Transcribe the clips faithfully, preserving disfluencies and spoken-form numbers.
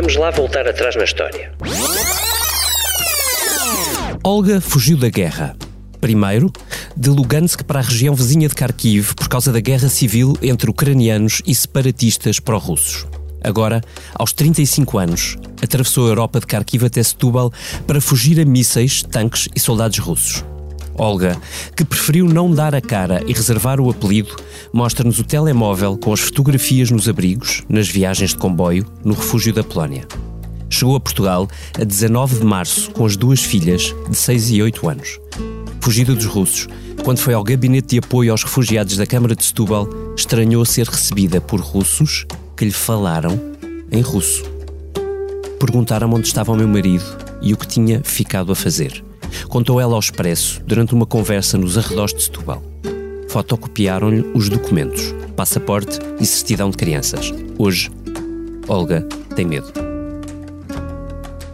Vamos lá voltar atrás na história. Olga fugiu da guerra. Primeiro, de Lugansk para a região vizinha de Kharkiv por causa da guerra civil entre ucranianos e separatistas pró-russos. Agora, aos trinta e cinco anos, atravessou a Europa de Kharkiv até Setúbal para fugir a mísseis, tanques e soldados russos. Olga, que preferiu não dar a cara e reservar o apelido, mostra-nos o telemóvel com as fotografias nos abrigos, nas viagens de comboio, no refúgio da Polónia. Chegou a Portugal a dezanove de março com as duas filhas, de seis e oito anos. Fugida dos russos, quando foi ao gabinete de apoio aos refugiados da Câmara de Setúbal, estranhou ser recebida por russos que lhe falaram em russo. Perguntaram onde estava o meu marido e o que tinha ficado a fazer. Contou ela ao Expresso durante uma conversa nos arredores de Setúbal. Fotocopiaram-lhe os documentos, passaporte e certidão de crianças. Hoje, Olga tem medo.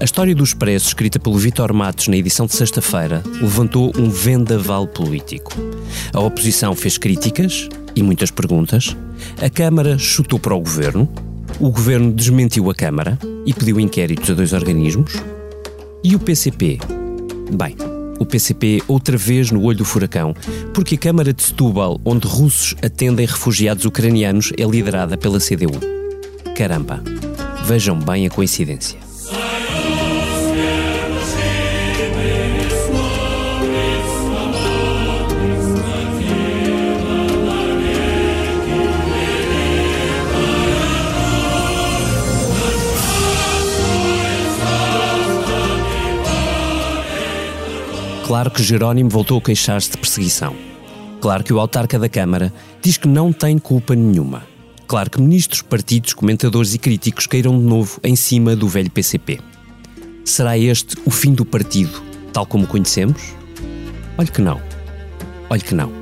A história do Expresso, escrita pelo Vítor Matos na edição de sexta-feira, levantou um vendaval político. A oposição fez críticas e muitas perguntas. A Câmara chutou para o Governo. O Governo desmentiu a Câmara e pediu inquéritos a dois organismos. E o P C P? Bem, o P C P outra vez no olho do furacão, porque a Câmara de Setúbal, onde russos atendem refugiados ucranianos, é liderada pela C D U. Caramba, vejam bem a coincidência. Claro que Jerónimo voltou a queixar-se de perseguição. Claro que o autarca da Câmara diz que não tem culpa nenhuma. Claro que ministros, partidos, comentadores e críticos caíram de novo em cima do velho P C P. Será este o fim do partido, tal como o conhecemos? Olhe que não. Olhe que não.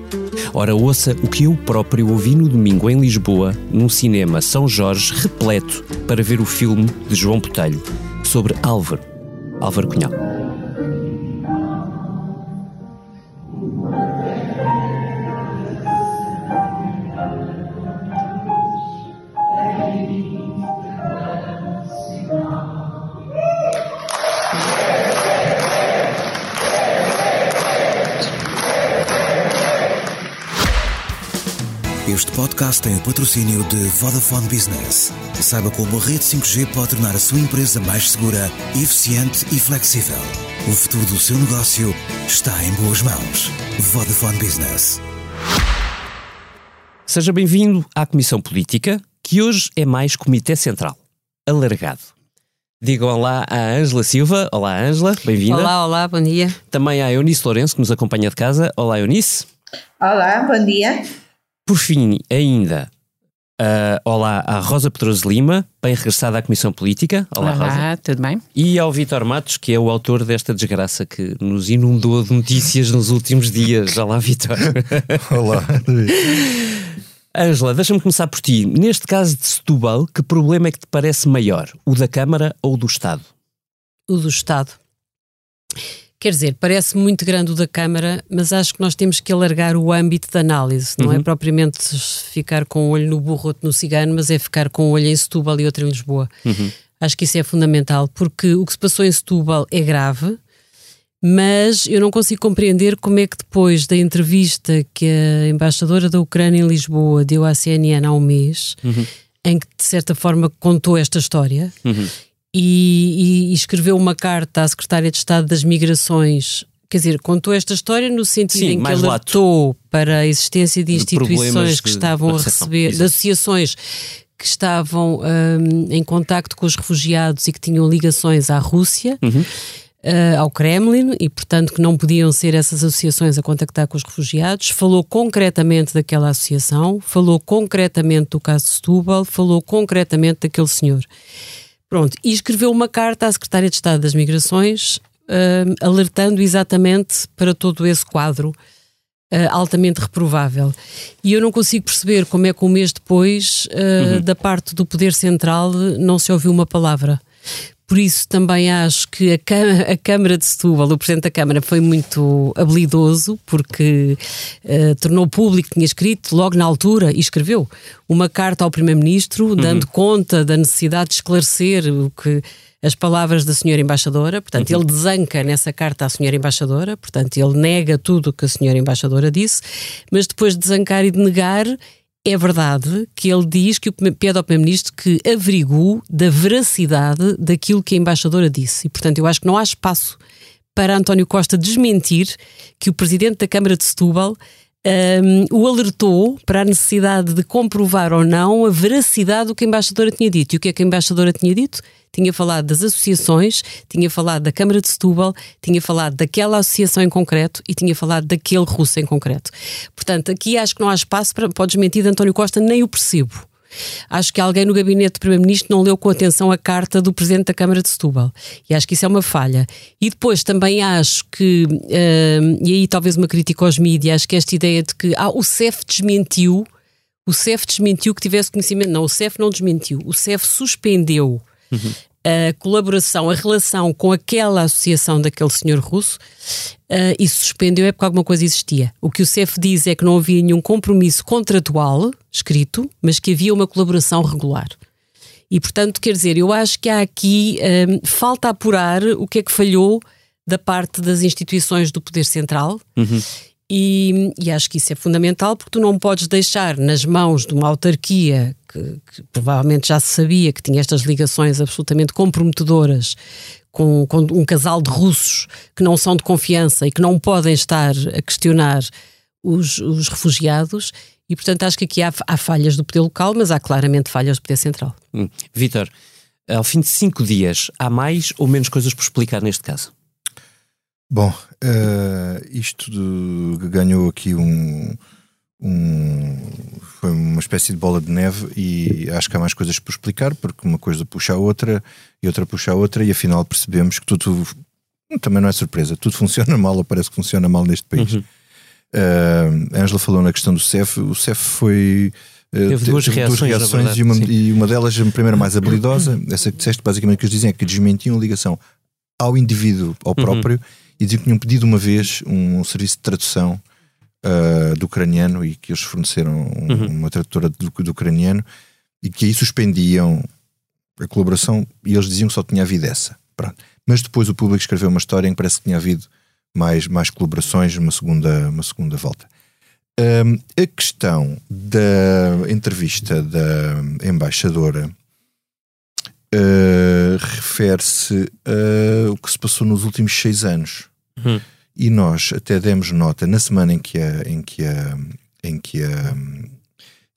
Ora, ouça o que eu próprio ouvi no domingo em Lisboa, num cinema São Jorge repleto para ver o filme de João Botelho sobre Álvaro, Álvaro Cunhal. Este podcast tem o patrocínio de Vodafone Business. Saiba como a rede cinco G pode tornar a sua empresa mais segura, eficiente e flexível. O futuro do seu negócio está em boas mãos. Vodafone Business. Seja bem-vindo à Comissão Política, que hoje é mais Comitê Central, alargado. Digam lá à Angela Silva. Olá, Angela, bem-vinda. Olá, olá, bom dia. Também à Eunice Lourenço, que nos acompanha de casa. Olá, Eunice. Olá, bom dia. Por fim, ainda, uh, olá à Rosa Pedroso Lima, bem regressada à Comissão Política. Olá, olá Rosa. Olá, tudo bem? E ao Vítor Matos, que é o autor desta desgraça que nos inundou de notícias nos últimos dias. Olá, Vítor. Olá. Ângela, deixa-me começar por ti. Neste caso de Setúbal, que problema é que te parece maior? O da Câmara ou o do Estado? O do Estado. Quer dizer, parece muito grande o da Câmara, mas acho que nós temos que alargar o âmbito de análise. Não uhum. é propriamente ficar com o olho no burro, outro no cigano, mas é ficar com o olho em Setúbal e outro em Lisboa. Uhum. Acho que isso é fundamental, porque o que se passou em Setúbal é grave, mas eu não consigo compreender como é que depois da entrevista que a embaixadora da Ucrânia em Lisboa deu à C N N há um mês, uhum. em que de certa forma contou esta história... Uhum. E, e escreveu uma carta à Secretária de Estado das Migrações, quer dizer, contou esta história no sentido Sim, em que alertou para a existência de, de instituições que estavam a receber, de associações que estavam um, em contacto com os refugiados e que tinham ligações à Rússia, uhum. uh, ao Kremlin, e portanto que não podiam ser essas associações a contactar com os refugiados. Falou concretamente daquela associação, falou concretamente do caso de Setúbal, falou concretamente daquele senhor. Pronto, e escreveu uma carta à Secretária de Estado das Migrações, uh, alertando exatamente para todo esse quadro uh, altamente reprovável. E eu não consigo perceber como é que um mês depois, uh, uhum. da parte do Poder Central, não se ouviu uma palavra. Por isso também acho que a Câmara, a Câmara de Setúbal, o Presidente da Câmara, foi muito habilidoso, porque uh, tornou público, tinha escrito logo na altura, e escreveu uma carta ao Primeiro-Ministro, uhum. dando conta da necessidade de esclarecer o que... as palavras da senhora embaixadora, portanto, uhum. ele desanca nessa carta à senhora embaixadora, portanto, ele nega tudo o que a senhora embaixadora disse, mas depois de desancar e de negar, é verdade que ele diz, que o, pede ao Primeiro-Ministro que averigou da veracidade daquilo que a embaixadora disse. E, portanto, eu acho que não há espaço para António Costa desmentir que o Presidente da Câmara de Setúbal Um, o alertou para a necessidade de comprovar ou não a veracidade do que a embaixadora tinha dito. E o que é que a embaixadora tinha dito? Tinha falado das associações, tinha falado da Câmara de Setúbal, tinha falado daquela associação em concreto e tinha falado daquele russo em concreto. Portanto, aqui acho que não há espaço para, para desmentir de António Costa, nem o percebo. Acho que alguém no gabinete do Primeiro-Ministro não leu com atenção a carta do Presidente da Câmara de Setúbal, e acho que isso é uma falha. E depois também acho que, uh, e aí talvez uma crítica aos mídias, acho que esta ideia de que ah, o S E F desmentiu, o S E F desmentiu que tivesse conhecimento. Não, o S E F não desmentiu, o S E F suspendeu uhum. a colaboração, a relação com aquela associação daquele senhor russo, uh, e suspendeu é porque alguma coisa existia. O que o S E F diz é que não havia nenhum compromisso contratual escrito, mas que havia uma colaboração regular. E, portanto, quer dizer, eu acho que há aqui, um, falta apurar o que é que falhou da parte das instituições do Poder Central, uhum. e, e acho que isso é fundamental, porque tu não podes deixar nas mãos de uma autarquia que, que provavelmente já se sabia que tinha estas ligações absolutamente comprometedoras com, com um casal de russos que não são de confiança e que não podem estar a questionar os, os refugiados. E, portanto, acho que aqui há, há falhas do poder local, mas há claramente falhas do poder central. Hum. Vítor, ao fim de cinco dias, há mais ou menos coisas por explicar neste caso? Bom, uh, isto de, ganhou aqui um, um... foi uma espécie de bola de neve, e acho que há mais coisas por explicar, porque uma coisa puxa a outra, e outra puxa a outra, e afinal percebemos que tudo... também não é surpresa, tudo funciona mal, ou parece que funciona mal neste país. Uhum. Uh, Angela falou na questão do S E F. O S E F foi uh, teve duas teve reações, duas reações e, uma, e uma delas, a primeira mais habilidosa, essa que disseste, basicamente o que eles dizem é que desmentiam a ligação ao indivíduo, ao próprio, uhum. e diziam que tinham pedido uma vez um, um serviço de tradução uh, do ucraniano, e que eles forneceram um, uhum. uma tradutora do, do ucraniano, e que aí suspendiam a colaboração, e eles diziam que só tinha havido essa. Pronto. Mas depois o público escreveu uma história em que parece que tinha havido Mais, mais colaborações, uma segunda, uma segunda volta. Um, a questão da entrevista da embaixadora uh, refere-se ao que se passou nos últimos seis anos. Uhum. E nós até demos nota, na semana em que a, em que a, em que a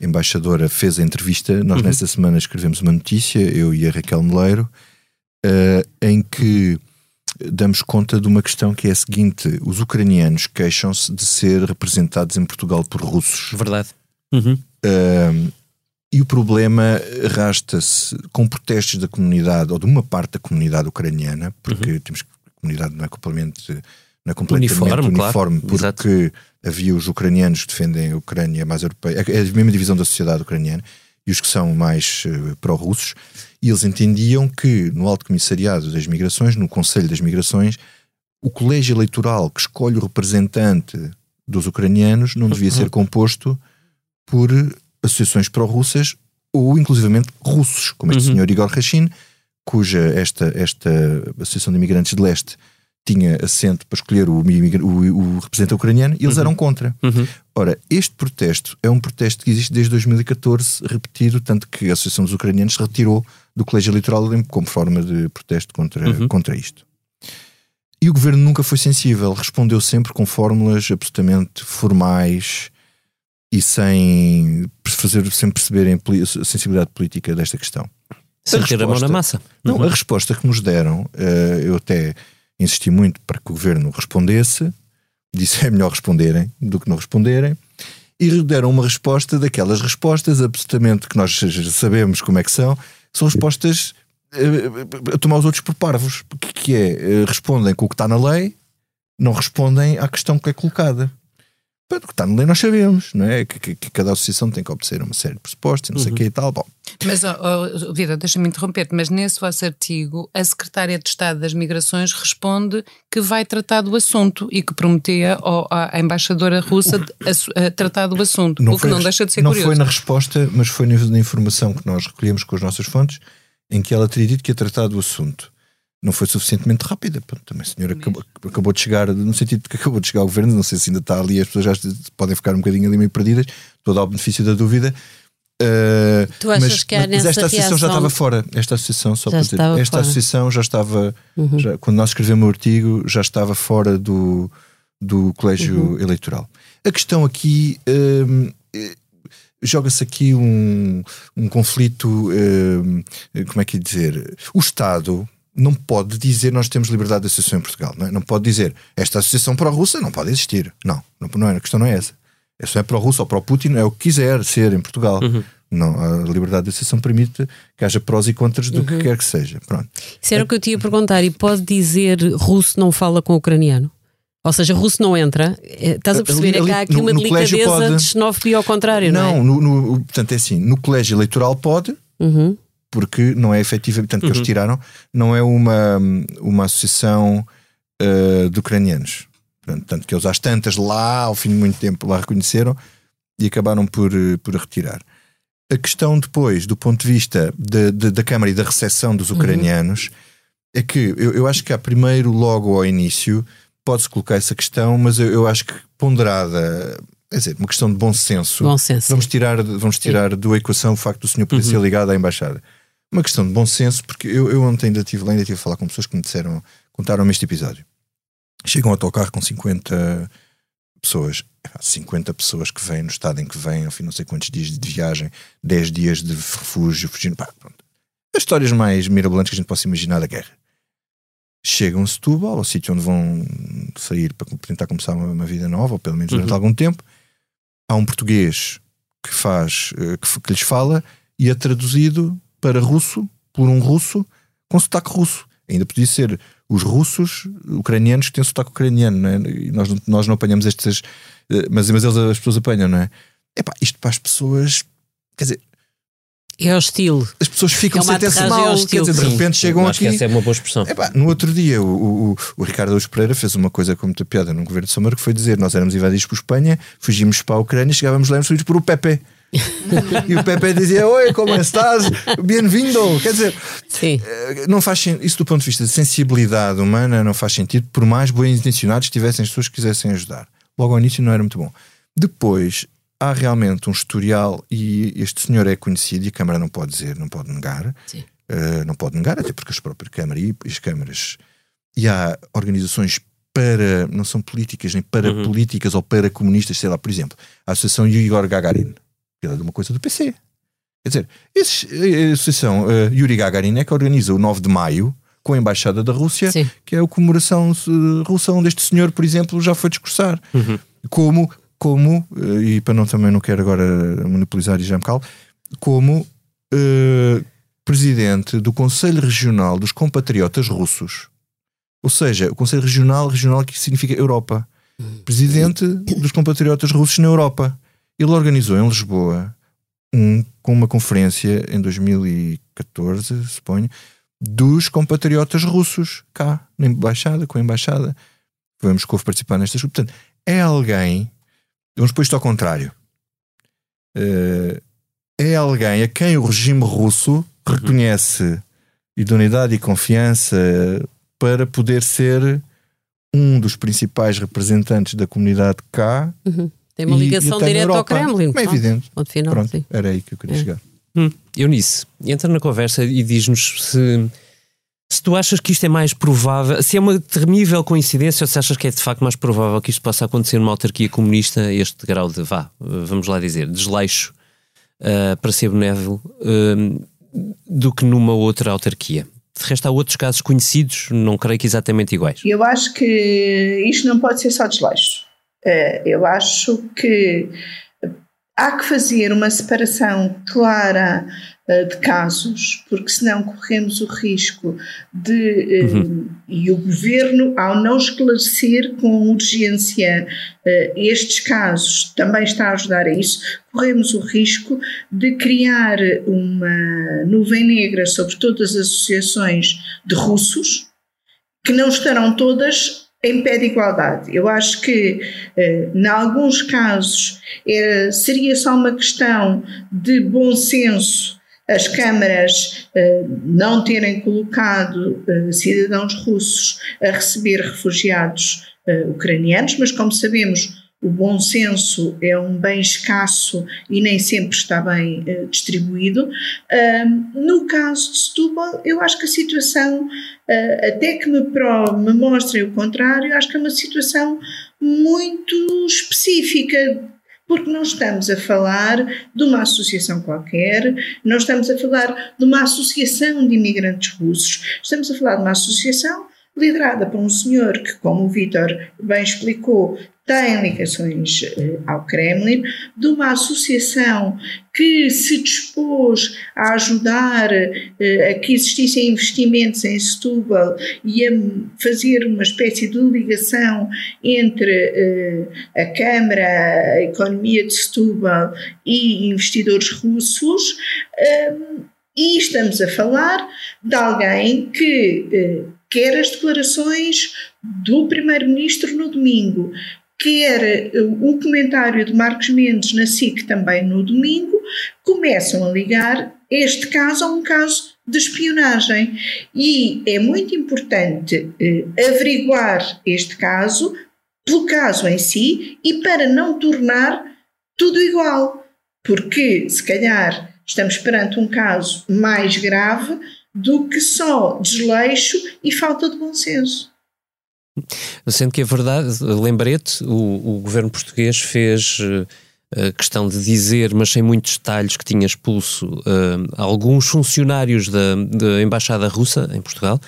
embaixadora fez a entrevista, nós uhum. nessa semana escrevemos uma notícia, eu e a Raquel Meleiro, uh, em que damos conta de uma questão que é a seguinte: os ucranianos queixam-se de ser representados em Portugal por russos. Verdade. Uhum. Um, e o problema arrasta-se com protestos da comunidade, ou de uma parte da comunidade ucraniana, porque uhum. temos que a comunidade não é completamente, não é completamente uniforme, uniforme claro. Porque exato. Havia os ucranianos que defendem a Ucrânia mais europeia, é a mesma divisão da sociedade ucraniana, e os que são mais uh, pró-russos, e eles entendiam que no Alto Comissariado das Migrações, no Conselho das Migrações, o colégio eleitoral que escolhe o representante dos ucranianos não devia ser composto por associações pró-russas ou inclusivamente russos, como este uhum. senhor Igor Rashin, cuja esta, esta Associação de Imigrantes de Leste tinha assento para escolher o, o, o representante ucraniano, e eles uhum. eram contra. Uhum. Ora, este protesto é um protesto que existe desde dois mil e catorze, repetido, tanto que a Associação dos Ucranianos se retirou do colégio eleitoral como forma de protesto contra, uhum. contra isto. E o governo nunca foi sensível, respondeu sempre com fórmulas absolutamente formais e sem, fazer, sem perceberem a sensibilidade política desta questão. Sem ter a mão na massa. Não, uhum. a resposta que nos deram, uh, eu até insisti muito para que o governo respondesse, disse é melhor responderem do que não responderem, e deram uma resposta daquelas respostas absolutamente que nós sabemos como é que são, são respostas a, a tomar os outros por parvos, que é, respondem com o que está na lei, não respondem à questão que é colocada. Porque está no lei, nós sabemos, não é? Que, que, que cada associação tem que obedecer uma série de pressupostos e não uhum. sei o que e tal. Bom. Mas, oh, oh, Vitor, deixa-me interromper-te, mas nesse vosso artigo, a Secretária de Estado das Migrações responde que vai tratar do assunto e que prometia oh, à embaixadora russa a, a tratar do assunto, não o foi, que não deixa de ser não curioso. Não foi na resposta, mas foi na informação que nós recolhemos com as nossas fontes, em que ela teria dito que ia tratar do assunto. Não foi suficientemente rápida. Pronto, também a senhora acabou, acabou de chegar, no sentido de que acabou de chegar ao governo, não sei se ainda está ali, as pessoas já podem ficar um bocadinho ali meio perdidas, estou a dar o benefício da dúvida. Uh, tu achas mas, que há mas, nessa mas esta associação já estava fora, esta associação, só para dizer, esta fora. associação já estava, uhum. já, quando nós escrevemos o artigo, já estava fora do, do colégio uhum. eleitoral. A questão aqui, um, joga-se aqui um, um conflito, um, como é que ia dizer, o Estado... não pode dizer nós temos liberdade de associação em Portugal, não é? Não pode dizer esta associação pró-russa não pode existir. Não, não, não é, a questão não é essa. É só é pró-russa ou pró-Putin, é o que quiser ser em Portugal. Uhum. Não, a liberdade de associação permite que haja prós e contras do uhum. que quer que seja. Pronto. Isso era o que eu te ia perguntar. E pode dizer russo não fala com o ucraniano? Ou seja, russo não entra? Estás a perceber? É que há aqui uma no, no delicadeza pode... de xenofobia ao contrário, não, não é? Não, no, portanto é assim, no colégio eleitoral pode... Uhum. Porque não é efetivamente, tanto uhum. que eles tiraram, não é uma, uma associação uh, de ucranianos. Portanto, tanto que eles às tantas lá, ao fim de muito tempo, lá reconheceram e acabaram por, por retirar. A questão depois, do ponto de vista de, de, da Câmara e da recepção dos ucranianos, uhum. é que eu, eu acho que há primeiro, logo ao início, pode-se colocar essa questão, mas eu, eu acho que ponderada... Quer dizer, uma questão de bom senso. Bom senso. Vamos tirar, vamos tirar da equação o facto do senhor poder uhum. ser ligado à embaixada. Uma questão de bom senso, porque eu, eu ontem ainda estive lá, ainda estive a falar com pessoas que me disseram, contaram-me este episódio. Chegam ao autocarro com cinquenta pessoas, cinquenta pessoas que vêm no estado em que vêm, ao fim não sei quantos dias de viagem, dez dias de refúgio, fugindo. Pá, pronto. As histórias mais mirabolantes que a gente possa imaginar da guerra. Chegam a Setúbal, ao sítio onde vão sair para tentar começar uma, uma vida nova, ou pelo menos durante uhum. algum tempo. Há um português que, faz, que, que lhes fala e é traduzido para russo, por um russo, com sotaque russo. Ainda podia ser os russos ucranianos que têm sotaque ucraniano, não é? E nós, nós não apanhamos estas... Mas, mas eles, as pessoas apanham, não é? Epá, isto para as pessoas... Quer dizer... É hostil. As pessoas ficam é sem ter-se mal. É hostil, quer dizer, de repente chegam acho aqui... Acho que essa é uma boa expressão. Epá, no outro dia, o, o, o Ricardo Augusto Pereira fez uma coisa com muita piada num governo de Samar, que foi dizer, nós éramos invadidos por Espanha, fugimos para a Ucrânia, chegávamos lá e fugimos por o Pepe. E o Pepe dizia, oi, como estás? Bem-vindo. Quer dizer, sim. Não faz, isso do ponto de vista de sensibilidade humana não faz sentido, por mais bem intencionados que tivessem as pessoas que quisessem ajudar. Logo ao início não era muito bom. Depois... Há realmente um historial e este senhor é conhecido e a Câmara não pode dizer, não pode negar. Sim. Uh, não pode negar, até porque as próprias Câmaras e as Câmaras... E há organizações para... Não são políticas, nem para uhum. políticas ou para comunistas, sei lá, por exemplo. A Associação Yuri Gagarin, que é de uma coisa do P C. Quer dizer, esses, a Associação uh, Yuri Gagarin é que organiza o nove de maio com a Embaixada da Rússia, sim. que é a comemoração uh, russa, onde este senhor, por exemplo, já foi discursar. Uhum. Como... Como, e para não também não quero agora monopolizar e já me calo, como uh, presidente do Conselho Regional dos Compatriotas Russos. Ou seja, o Conselho Regional, regional que significa Europa. Presidente dos Compatriotas Russos na Europa. Ele organizou em Lisboa um, com uma conferência em dois mil e catorze, suponho, dos compatriotas russos, cá, na embaixada, com a embaixada. Foi a Moscovo participar nestas. Portanto, é alguém. Vamos pôr isto ao contrário. Uh, é alguém a quem o regime russo reconhece idoneidade e confiança para poder ser um dos principais representantes da comunidade cá. Uhum. Tem uma ligação direta ao Kremlin. É evidente. Ponto final, pronto, sim. Era aí que eu queria é. chegar. Hum. Eunice, entra na conversa e diz-nos se... Se tu achas que isto é mais provável, se é uma temível coincidência ou se achas que é de facto mais provável que isto possa acontecer numa autarquia comunista, este grau de, vá, vamos lá dizer, desleixo uh, para ser benévolo, uh, do que numa outra autarquia. De resto, há outros casos conhecidos, não creio que exatamente iguais. Eu acho que isto não pode ser só desleixo. Uh, eu acho que Há que fazer uma separação clara uh, de casos, porque senão corremos o risco de, uh, uhum. e o Governo, ao não esclarecer com urgência uh, estes casos, também está a ajudar a isso, corremos o risco de criar uma nuvem negra sobre todas as associações de russos, que não estarão todas em pé de igualdade. Eu acho que, eh, em alguns casos, era, seria só uma questão de bom senso as câmaras eh, não terem colocado eh, cidadãos russos a receber refugiados eh, ucranianos, mas, como sabemos, o bom senso é um bem escasso e nem sempre está bem eh, distribuído. Um, no caso de Setúbal, eu acho que a situação, uh, até que me, pro, me mostrem o contrário, eu acho que é uma situação muito específica, porque não estamos a falar de uma associação qualquer, não estamos a falar de uma associação de imigrantes russos, estamos a falar de uma associação liderada por um senhor que, como o Vítor bem explicou, tem ligações eh, ao Kremlin, de uma associação que se dispôs a ajudar eh, a que existissem investimentos em Setúbal e a fazer uma espécie de ligação entre eh, a Câmara, a economia de Setúbal e investidores russos, eh, e estamos a falar de alguém que eh, quer as declarações do Primeiro-Ministro no domingo, quer o comentário de Marcos Mendes na S I C também no domingo, começam a ligar este caso a um caso de espionagem. E é muito importante eh, averiguar este caso pelo caso em si e para não tornar tudo igual, porque se calhar estamos perante um caso mais grave do que só desleixo e falta de bom senso. Sendo que é verdade, lembrete, o, o governo português fez uh, questão de dizer, mas sem muitos detalhes, que tinha expulso uh, alguns funcionários da, da Embaixada Russa em Portugal,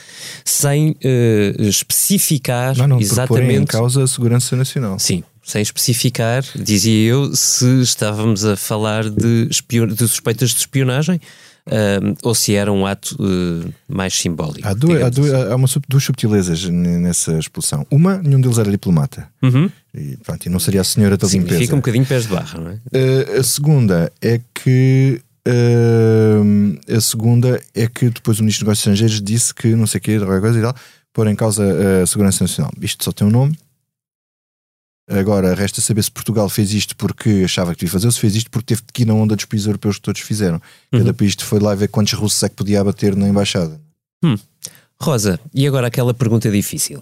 sem uh, especificar não, não, exatamente... Não, em causa a segurança nacional. Sim, sem especificar, dizia eu, se estávamos a falar de, espion... de suspeitas de espionagem, Uh, ou se era um ato uh, mais simbólico. Há, duas, há, duas, há uma, duas subtilezas nessa expulsão. Uma, nenhum deles era diplomata. Uhum. E, pronto, e não seria a senhora da limpeza. Significa um bocadinho pés de barra, não é? Uh, a segunda é que uh, a segunda é que depois o Ministro dos Negócios Estrangeiros disse que não sei o que, qualquer coisa e tal, pôr em causa a segurança nacional. Isto só tem um nome. Agora, resta saber se Portugal fez isto porque achava que devia fazer ou se fez isto porque teve que ir na onda dos países europeus que todos fizeram. Cada uhum. país foi lá ver quantos russos é que podia abater na embaixada. Hum. Rosa, e agora aquela pergunta difícil.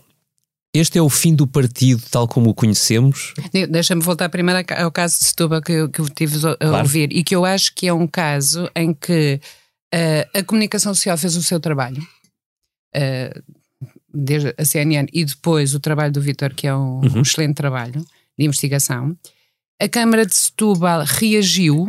Este é o fim do partido tal como o conhecemos? Deixa-me voltar primeiro ao caso de Setúbal que, que eu tive a claro. ouvir e que eu acho que é um caso em que uh, a comunicação social fez o seu trabalho. Uh, desde a C N N e depois o trabalho do Vítor, que é um, uhum. um excelente trabalho de investigação. A Câmara de Setúbal reagiu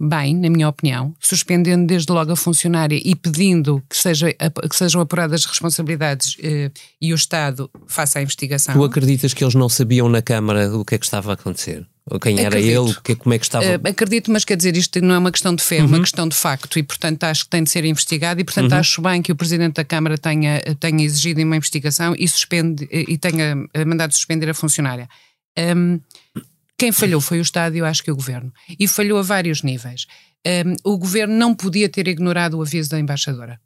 bem, na minha opinião, suspendendo desde logo a funcionária e pedindo que, seja, que sejam apuradas as responsabilidades eh, e o Estado faça a investigação. Tu acreditas que eles não sabiam na Câmara o que é que estava a acontecer? Ou quem acredito. Era ele? Que, como é que estava? Uh, acredito, mas quer dizer, isto não é uma questão de fé, é uhum. uma questão de facto e, portanto, acho que tem de ser investigado e, portanto, uhum. acho bem que o Presidente da Câmara tenha, tenha exigido uma investigação e, suspende, e tenha mandado suspender a funcionária. Um, Quem falhou foi o Estado e eu acho que o Governo. E falhou a vários níveis. Um, o Governo não podia ter ignorado o aviso da embaixadora.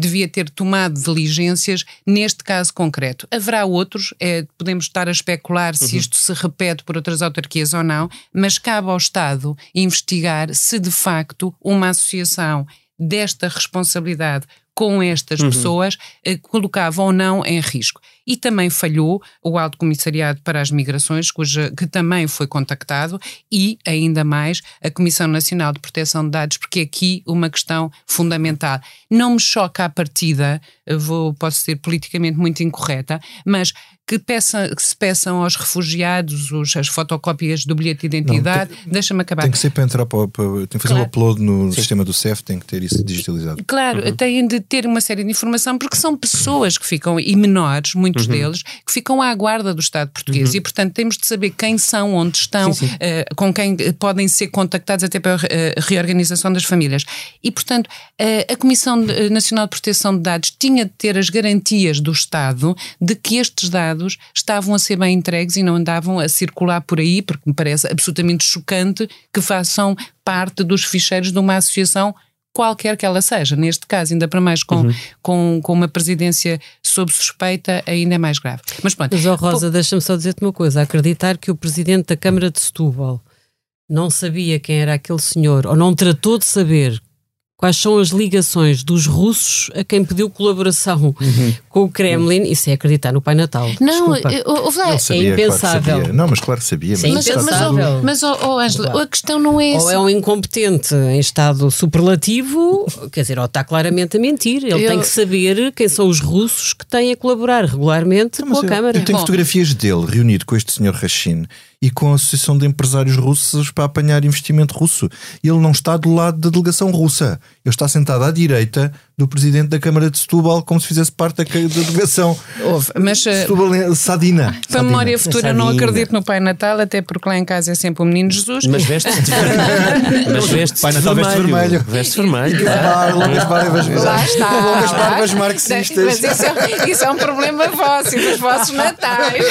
Devia ter tomado diligências neste caso concreto. Haverá outros, é, podemos estar a especular uhum. se isto se repete por outras autarquias ou não, mas cabe ao Estado investigar se de facto uma associação desta responsabilidade com estas uhum. pessoas, eh, colocava ou não em risco. E também falhou o Alto Comissariado para as Migrações, cuja, que também foi contactado, e ainda mais a Comissão Nacional de Proteção de Dados, porque é aqui uma questão fundamental. Não me choca à partida, vou, posso ser politicamente muito incorreta, mas que, peça, que se peçam aos refugiados os, as fotocópias do bilhete de identidade, não, tem, deixa-me acabar. Tem que ser para entrar, para, para, tem que fazer claro. um upload no Sim. sistema do S E F, tem que ter isso digitalizado. Claro, uhum. têm de ter uma série de informação, porque são pessoas que ficam, e menores, muito muitos uhum. deles, que ficam à guarda do Estado português uhum. e, portanto, temos de saber quem são, onde estão, sim, sim. Uh, com quem podem ser contactados até para a reorganização das famílias. E, portanto, uh, a Comissão Nacional de Proteção de Dados tinha de ter as garantias do Estado de que estes dados estavam a ser bem entregues e não andavam a circular por aí, porque me parece absolutamente chocante que façam parte dos ficheiros de uma associação qualquer que ela seja, neste caso, ainda para mais com, uhum. com, com uma presidência sob suspeita, ainda é mais grave. Mas pronto. Mas, oh Rosa, Pô... deixa-me só dizer-te uma coisa, acreditar que o presidente da Câmara de Setúbal não sabia quem era aquele senhor, ou não tratou de saber quais são as ligações dos russos a quem pediu colaboração uhum. com o Kremlin, isso é acreditar no Pai Natal. Não, eu, lá, não sabia, é impensável. Claro que sabia. Não, mas claro que sabia. Mas, é mas, mas, mas oh, oh, Angela, claro. A questão não é essa. Ou é um incompetente em estado superlativo, quer dizer, ou está claramente a mentir. Ele eu... tem que saber quem são os russos que têm a colaborar regularmente não, com a eu, Câmara. Eu tenho Bom. fotografias dele reunido com este senhor Rachin e com a Associação de Empresários Russos para apanhar investimento russo. Ele não está do lado da delegação russa. Ele está sentado à direita do Presidente da Câmara de Setúbal, como se fizesse parte da, da delegação. Houve, mas... Setúbal é Sadina. Para Sadina. Memória futura, Sadina. Não acredito no Pai Natal, até porque lá em casa é sempre o Menino Jesus. Mas veste-se de vermelho. Mas veste-se Pai Natal veste vermelho. Veste vermelho. Lá está. Longas barbas marxistas. Mas isso é, isso é um problema vosso e dos vossos natais.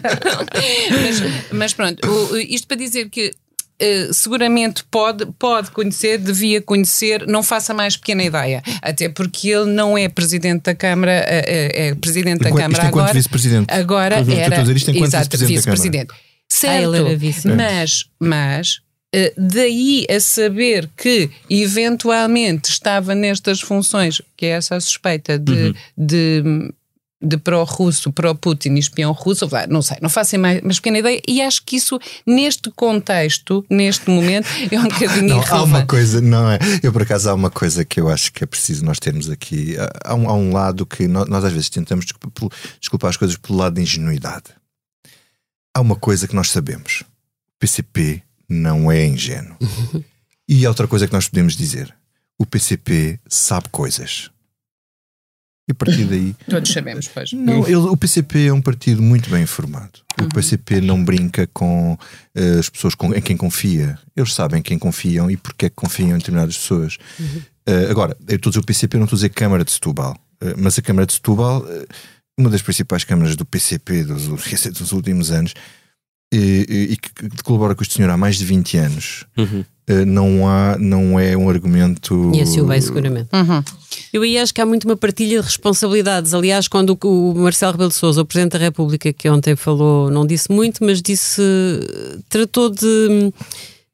Mas... Mas pronto, isto para dizer que uh, seguramente pode, pode conhecer, devia conhecer, não faça mais pequena ideia, até porque ele não é Presidente da Câmara, uh, uh, é Presidente da Câmara agora. Vice-presidente. Agora era, exato, Vice-presidente. Certo, mas, mas uh, daí a saber que eventualmente estava nestas funções, que é essa a suspeita de... Uhum. de de pró-russo, pró-Putin, espião russo, não sei, não faço mais, mas pequena ideia, e acho que isso, neste contexto, neste momento, é um bocadinho não, há uma coisa, não é? Eu, por acaso, há uma coisa que eu acho que é preciso nós termos aqui. Há um, há um lado que nós, nós às vezes tentamos desculpa, desculpar as coisas pelo lado de ingenuidade. Há uma coisa que nós sabemos. O P C P não é ingênuo. E há outra coisa que nós podemos dizer. O P C P sabe coisas. E a partir daí... Todos sabemos, pois. Não, ele, o P C P é um partido muito bem informado. O P C P não brinca com uh, as pessoas com, em quem confia. Eles sabem quem confiam e porque é que confiam em determinadas pessoas. Uhum. Uh, agora, eu estou a dizer o P C P, não estou a dizer Câmara de Setúbal. Uh, mas a Câmara de Setúbal, uh, uma das principais câmaras do P C P dos, dos últimos anos, e, e, e que colabora com este senhor há mais de vinte anos... Uhum. Não, há, não é um argumento... E assim o vai seguramente. Uhum. Eu aí acho que há muito uma partilha de responsabilidades. Aliás, quando o Marcelo Rebelo de Sousa, o Presidente da República, que ontem falou, não disse muito, mas disse... Tratou de,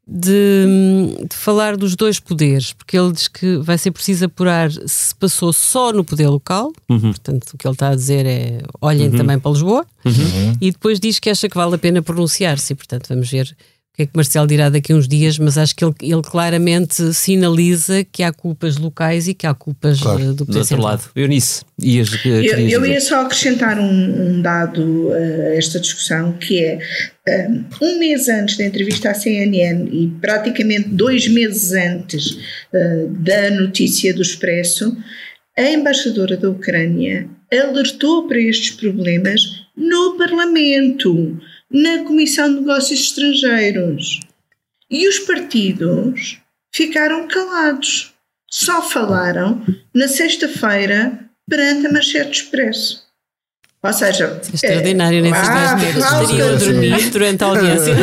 de, de falar dos dois poderes, porque ele diz que vai ser preciso apurar se passou só no poder local, uhum. portanto o que ele está a dizer é olhem uhum. também para Lisboa, uhum. e depois diz que acha que vale a pena pronunciar-se, portanto vamos ver... O que é que Marcelo dirá daqui a uns dias, mas acho que ele, ele claramente sinaliza que há culpas locais e que há culpas claro, do P C P. Do outro lado. Eunice, ias, eu, eu ia só acrescentar um, um dado a esta discussão, que é um mês antes da entrevista à C N N e praticamente dois meses antes da notícia do Expresso, a embaixadora da Ucrânia alertou para estes problemas no Parlamento, na Comissão de Negócios Estrangeiros, e os partidos ficaram calados, só falaram na sexta-feira perante a manchete do Expresso. Ou seja, extraordinário é, nesses ah, dois meses, poderiam ah, dormir durante a audiência.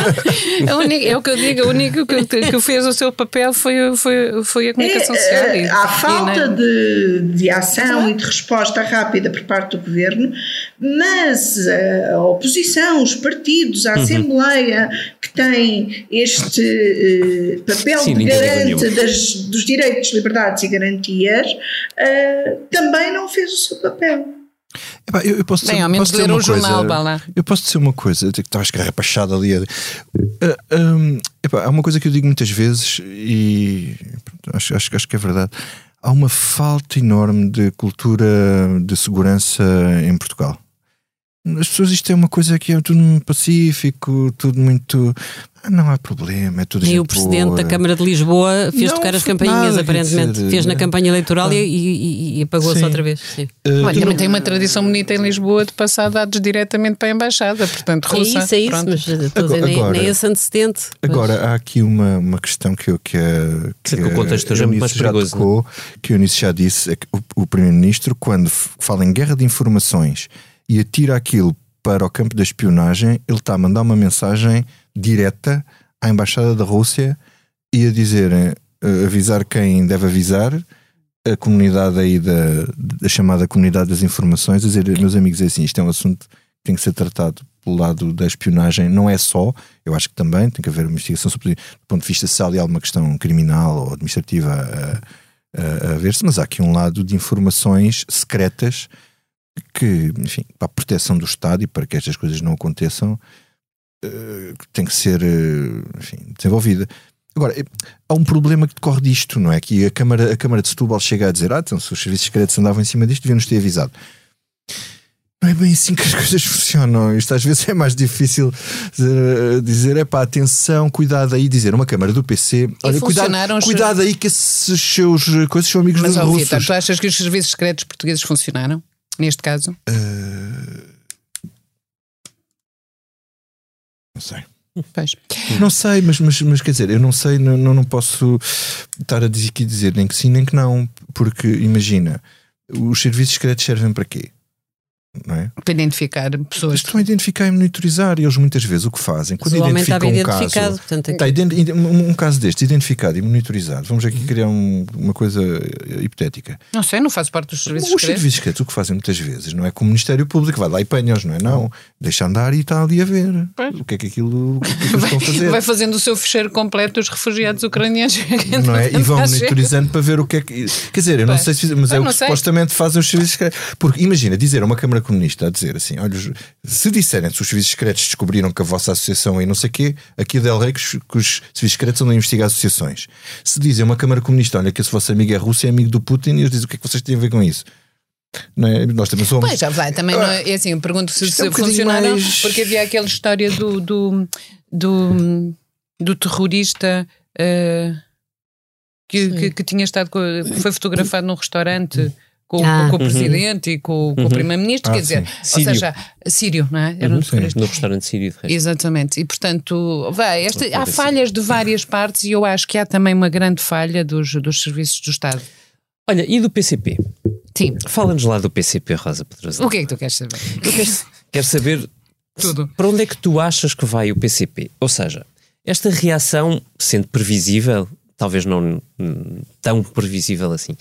a única, é o que eu digo, o único que, que fez o seu papel foi, foi, foi a comunicação é, social. E, há falta não... de, de ação ah. e de resposta rápida por parte do governo, mas a oposição, os partidos, a Assembleia, uhum. que tem este uh, papel Sim, de garante das, dos direitos, liberdades e garantias, uh, também não fez o seu papel. Epá, eu, eu posso dizer, Bem, ao menos posso ler o jornal, vá lá. Eu posso dizer uma coisa, que estavas carrapachado ali. Uh, um, epá, há uma coisa que eu digo muitas vezes e acho, acho, acho que é verdade. Há uma falta enorme de cultura de segurança em Portugal. As pessoas, isto é uma coisa que é tudo muito pacífico, tudo muito... Não há problema, é tudo... E o Presidente boa. da Câmara de Lisboa fez não, tocar as campainhas, nada, aparentemente. Dizer, fez na campanha eleitoral ah, e, e, e apagou-se sim. outra vez. Sim. Uh, Olha, não... tem uma tradição bonita em Lisboa de passar dados diretamente para a Embaixada, portanto, russa. É isso, é isso, pronto. mas agora, dizer, nem, agora, nem esse antecedente. Agora, mas... há aqui uma, uma questão que eu que, que, que o contexto é, é muito mais perigoso. Tocou, que o Eunice já disse, é que o, o Primeiro-Ministro, quando fala em guerra de informações e atira aquilo para o campo da espionagem, ele está a mandar uma mensagem direta à Embaixada da Rússia e a dizer, uh, avisar quem deve avisar, a comunidade aí da, da chamada comunidade das informações, a dizer, meus amigos, é assim, isto é um assunto que tem que ser tratado pelo lado da espionagem, não é só, eu acho que também tem que haver uma investigação sobre, do ponto de vista se há ali alguma questão criminal ou administrativa a, a, a ver-se, mas há aqui um lado de informações secretas que, enfim, para a proteção do Estado e para que estas coisas não aconteçam, uh, tem que ser, uh, enfim, desenvolvida. Agora, há um problema que decorre disto, não é? Que a Câmara, a Câmara de Setúbal chega a dizer, ah, então se os serviços secretos andavam em cima disto, deviam-nos ter avisado. Não é bem assim que as coisas funcionam. Isto às vezes é mais difícil dizer, é pá, atenção, cuidado aí, dizer uma Câmara do P C, olha, cuidado, os... cuidado aí que esses seus coisas são amigos dos russos. Mas, tu achas que os serviços secretos portugueses funcionaram? Neste caso? Uh... Não sei. Pois. Não sei, mas, mas, mas quer dizer, eu não sei, não, não posso estar a dizer, aqui dizer nem que sim nem que não, porque imagina, os serviços secretos servem para quê? Não é? Para identificar pessoas. Estão a identificar e monitorizar, e eles muitas vezes o que fazem, quando identificam um caso, portanto, é que... está, um, um caso deste, identificado e monitorizado, vamos aqui criar um, uma coisa hipotética. Não sei, não faço parte dos serviços secretos. Os serviços secretos o que fazem muitas vezes, não é que o Ministério Público vai lá e apanha-os, não é? Não, deixa andar e está ali a ver pois. o que é que aquilo que é que vai, estão a fazer. Vai fazendo o seu fecheiro completo dos refugiados ucranianos. Não é? E vão monitorizando para ver o que é que... Quer dizer, eu pois. não sei se... Mas eu é o que sei. supostamente fazem os serviços secretos. Porque imagina, dizer uma Câmara Comunista a dizer assim, olha, se disserem se os serviços secretos descobriram que a vossa associação é não sei o quê, aqui del Rey que os, que os serviços secretos andam a investigar associações. Se dizem uma Câmara Comunista, olha que esse vosso amigo é russo, é amigo do Putin, e eles dizem o que é que vocês têm a ver com isso? Não é? Nós também somos... Pois já vai, também não é, é assim, eu pergunto se, se é um funcionaram, mais... porque havia aquela história do do, do, do terrorista... Uh, que, que, que tinha estado, foi fotografado num restaurante... Com, ah, com o Presidente uhum. e com, com uhum. o Primeiro-Ministro, ah, quer dizer, sim. ou seja, Sírio, não é? Era uhum, um no restaurante Sírio de resto. Exatamente, e portanto, vai, esta, há falhas de várias partes e eu acho que há também uma grande falha dos, dos serviços do Estado. Olha, e do P C P? Sim. Fala-nos lá do P C P, Rosa Pedroso. O que é que tu queres saber? Eu quero, quero saber tudo. Para onde é que tu achas que vai o P C P? Ou seja, esta reação, sendo previsível, talvez não hum, tão previsível assim,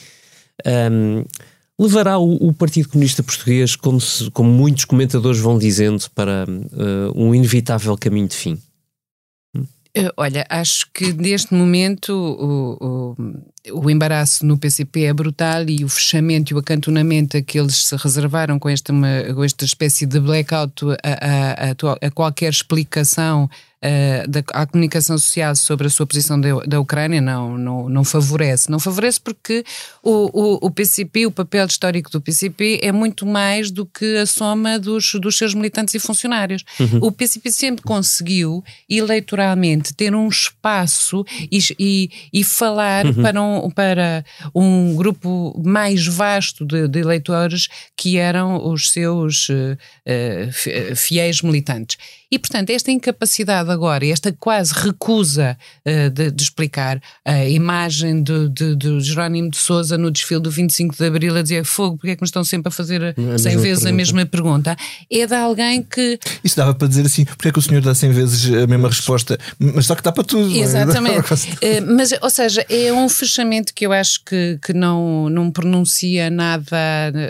hum, levará o, o Partido Comunista Português, como, se, como muitos comentadores vão dizendo, para uh, um inevitável caminho de fim? Hum? Olha, acho que neste momento o, o, o embaraço no P C P é brutal e o fechamento e o acantonamento a que eles se reservaram com esta, uma, com esta espécie de blackout a, a, a, a qualquer explicação Uh, da, à comunicação social sobre a sua posição de, da Ucrânia não, não, não favorece. Não favorece porque o, o, o P C P, o papel histórico do P C P é muito mais do que a soma dos, dos seus militantes e funcionários. Uhum. O P C P sempre conseguiu, eleitoralmente, ter um espaço e, e, e falar uhum. para, um, para um grupo mais vasto de, de eleitores que eram os seus uh, fiéis militantes. E, portanto, esta incapacidade agora, esta quase recusa uh, de, de explicar a imagem do de, de, de Jerónimo de Sousa no desfile do vinte e cinco de Abril a dizer fogo, porque é que nos estão sempre a fazer cem vezes a mesma pergunta, é de alguém que... Isso dava para dizer assim, porque é que o senhor dá cem vezes a mesma resposta, mas só que dá para tudo. Exatamente. uh, mas, ou seja, é um fechamento que eu acho que, que não, não pronuncia nada,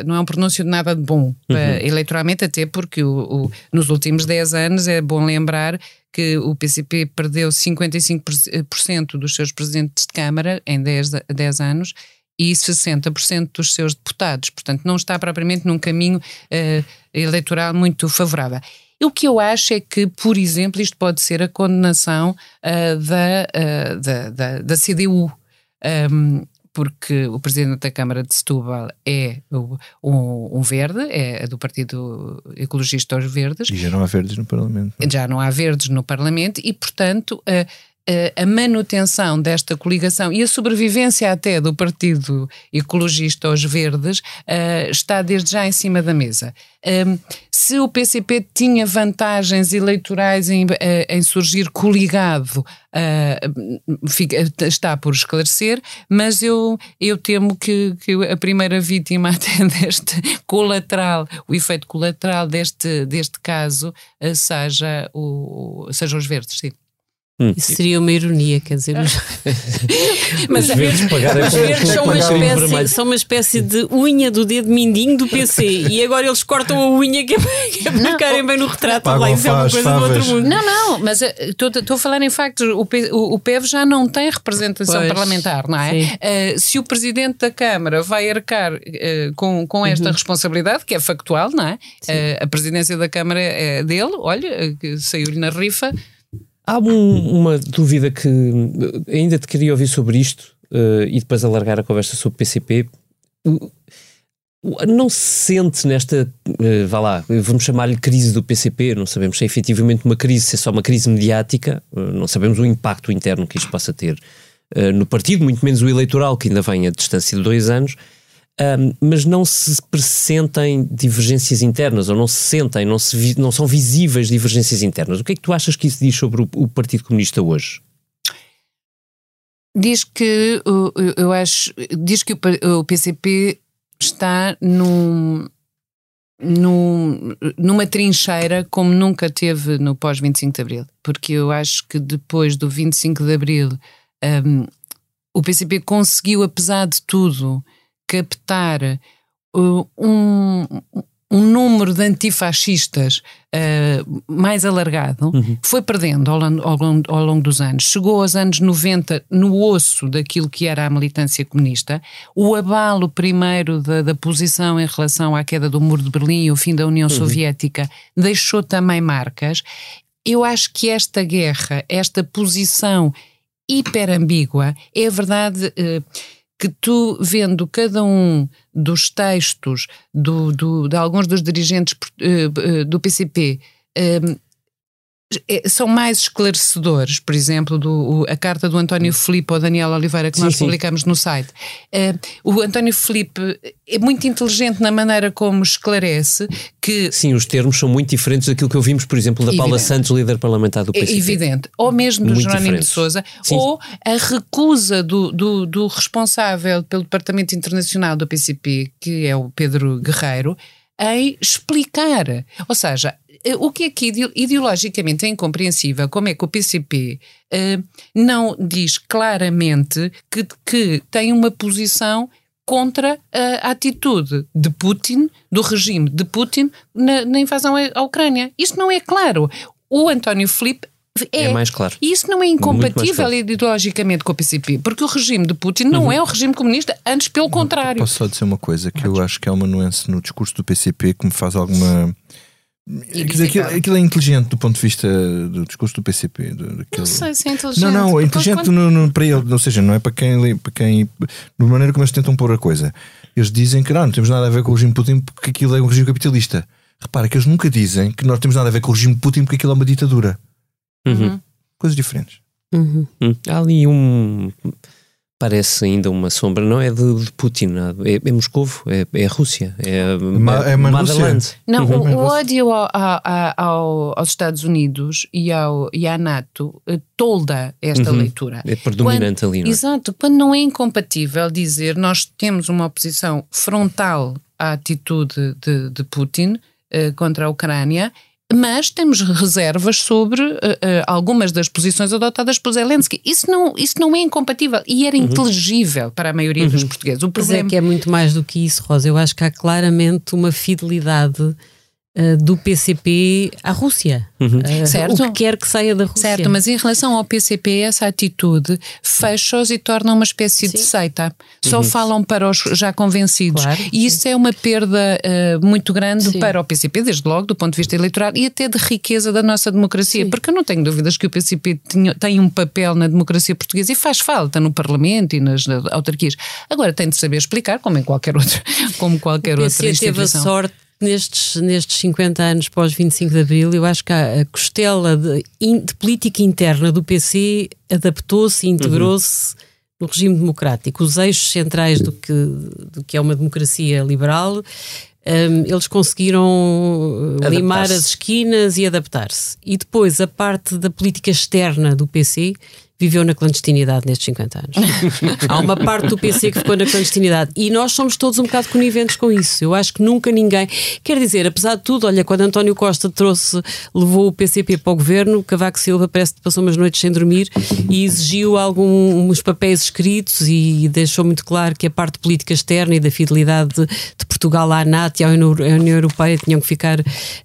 não é um pronúncio de nada de bom, uhum. uh, eleitoralmente, até porque o, o, nos últimos dez anos é bom lembrar que o P C P perdeu cinquenta e cinco por cento dos seus presidentes de Câmara em dez anos e sessenta por cento dos seus deputados. Portanto, não está propriamente num caminho uh, eleitoral muito favorável. O que eu acho é que, por exemplo, isto pode ser a condenação uh, da, uh, da, da, da C D U. Um, porque o Presidente da Câmara de Setúbal é o, um, um verde, é do Partido Ecologista aos Verdes. E já não há verdes no Parlamento. Não? Já não há verdes no Parlamento e, portanto, a, a, a manutenção desta coligação e a sobrevivência até do Partido Ecologista aos Verdes uh, está desde já em cima da mesa. Um, se o P C P tinha vantagens eleitorais em, em surgir coligado, uh, fica, está por esclarecer, mas eu, eu temo que, que a primeira vítima até deste colateral, o efeito colateral deste, deste caso, uh, seja, o, seja os verdes, sim. Hum. Isso seria uma ironia, quer dizer, os, mas os verdes, os verdes são, uma espécie, são uma espécie de unha do dedo mindinho do P C e agora eles cortam a unha que é para ficarem bem no retrato. Lá, isso é uma coisa favas. do outro mundo. Não, não, mas estou a falar em factos. O, P, o, o P E V já não tem representação pois. parlamentar, não é? Uh, se o Presidente da Câmara vai arcar uh, com, com esta uhum. responsabilidade, que é factual, não é? Uh, a presidência da Câmara é dele, olha, saiu-lhe na rifa. Há um, uma dúvida que ainda te queria ouvir sobre isto uh, e depois alargar a conversa sobre o P C P. Uh, uh, não se sente nesta, uh, vá lá, vamos chamar-lhe crise do P C P, não sabemos se é efetivamente uma crise, se é só uma crise mediática, uh, não sabemos o impacto interno que isto possa ter uh, no partido, muito menos o eleitoral, que ainda vem a distância de dois anos, uh, mas não se pressentem divergências internas, ou não se sentem, não, se vi, não são visíveis divergências internas. O que é que tu achas que isso diz sobre o, o Partido Comunista hoje? Diz que, eu, eu acho, diz que o, o P C P está num, num, numa trincheira como nunca teve no pós vinte e cinco de Abril, porque eu acho que depois do vinte e cinco de Abril um, o P C P conseguiu, apesar de tudo, captar uh, um, um número de antifascistas uh, mais alargado, uhum. foi perdendo ao, ao, ao longo dos anos. Chegou aos anos noventa no osso daquilo que era a militância comunista. O abalo primeiro da, da posição em relação à queda do Muro de Berlim e o fim da União uhum. Soviética deixou também marcas. Eu acho que esta guerra, esta posição hiperambígua, é verdade... Uh, que tu, vendo cada um dos textos do, do, de alguns dos dirigentes do P C P, um, são mais esclarecedores, por exemplo, do, a carta do António Filipe ao Daniel Oliveira que sim, nós sim. publicamos no site. Um, o António Filipe é muito inteligente na maneira como esclarece que... Sim, os termos são muito diferentes daquilo que ouvimos, por exemplo, da evidente. Paula Santos, líder parlamentar do P C P. Evidente. Ou mesmo do muito Jerónimo diferentes. de Sousa, sim. ou a recusa do, do, do responsável pelo Departamento Internacional do P C P, que é o Pedro Guerreiro, em explicar. Ou seja, o que é que ideologicamente é incompreensível, como é que o P C P uh, não diz claramente que, que tem uma posição contra a atitude de Putin, do regime de Putin, na, na invasão à Ucrânia. Isto não é claro. O António Filipe é, é mais claro. E isso não é incompatível claro. ideologicamente com o P C P, porque o regime de Putin não uhum. é o regime comunista, antes pelo contrário. Posso só dizer uma coisa, que eu acho que há uma nuance no discurso do P C P que me faz alguma... Aquilo, aquilo é inteligente do ponto de vista do discurso do P C P. Do, daquilo... Não sei se é inteligente. Não, não, é inteligente quando... no, no, para ele, ou seja, não é para quem, para quem. De maneira como eles tentam pôr a coisa. Eles dizem que não, não temos nada a ver com o regime Putin porque aquilo é um regime capitalista. Repara que eles nunca dizem que nós temos nada a ver com o regime Putin porque aquilo é uma ditadura. Uhum. Coisas diferentes. Uhum. Uhum. Há ali um. Parece ainda uma sombra, não é de, de Putin, é, é Moscovo, é, é Rússia, é, Ma, é Motherland. Não, uhum. o, o ódio ao, ao, ao, aos Estados Unidos e, ao, e à NATO tolda esta uhum. leitura. É predominante quando, ali, não é? Exato, quando não é incompatível dizer nós temos uma oposição frontal à atitude de, de Putin uh, contra a Ucrânia, mas temos reservas sobre uh, uh, algumas das posições adotadas por Zelensky. Isso não, isso não é incompatível e era uhum. inteligível para a maioria uhum. dos portugueses. O problema é que é muito mais do que isso, Rosa. Eu acho que há claramente uma fidelidade do P C P à Rússia, uhum. uh, certo. O que quer que saia da Rússia. Certo, mas em relação ao P C P, essa atitude fecha-os e torna uma espécie sim. de seita. Só uhum. falam para os já convencidos. Claro, e isso sim. é uma perda uh, muito grande sim. para o P C P, desde logo, do ponto de vista eleitoral e até de riqueza da nossa democracia, sim. porque eu não tenho dúvidas que o P C P tinha, tem um papel na democracia portuguesa e faz falta no Parlamento e nas, nas autarquias. Agora tem de saber explicar, como em qualquer outro, como qualquer outra instituição. Teve a sorte Nestes, nestes cinquenta anos pós vinte e cinco de Abril, eu acho que a costela de, de política interna do P C adaptou-se e integrou-se uhum. no regime democrático. Os eixos centrais do que, do que é uma democracia liberal, um, eles conseguiram limar as esquinas e adaptar-se. E depois a parte da política externa do P C viveu na clandestinidade nestes cinquenta anos. Há uma parte do P C que ficou na clandestinidade e nós somos todos um bocado coniventes com isso. Eu acho que nunca ninguém... Quer dizer, apesar de tudo, olha, quando António Costa trouxe, levou o P C P para o governo, Cavaco Silva parece que passou umas noites sem dormir e exigiu alguns papéis escritos e deixou muito claro que a parte política externa e da fidelidade de, de Portugal à NATO e à União Europeia tinham que ficar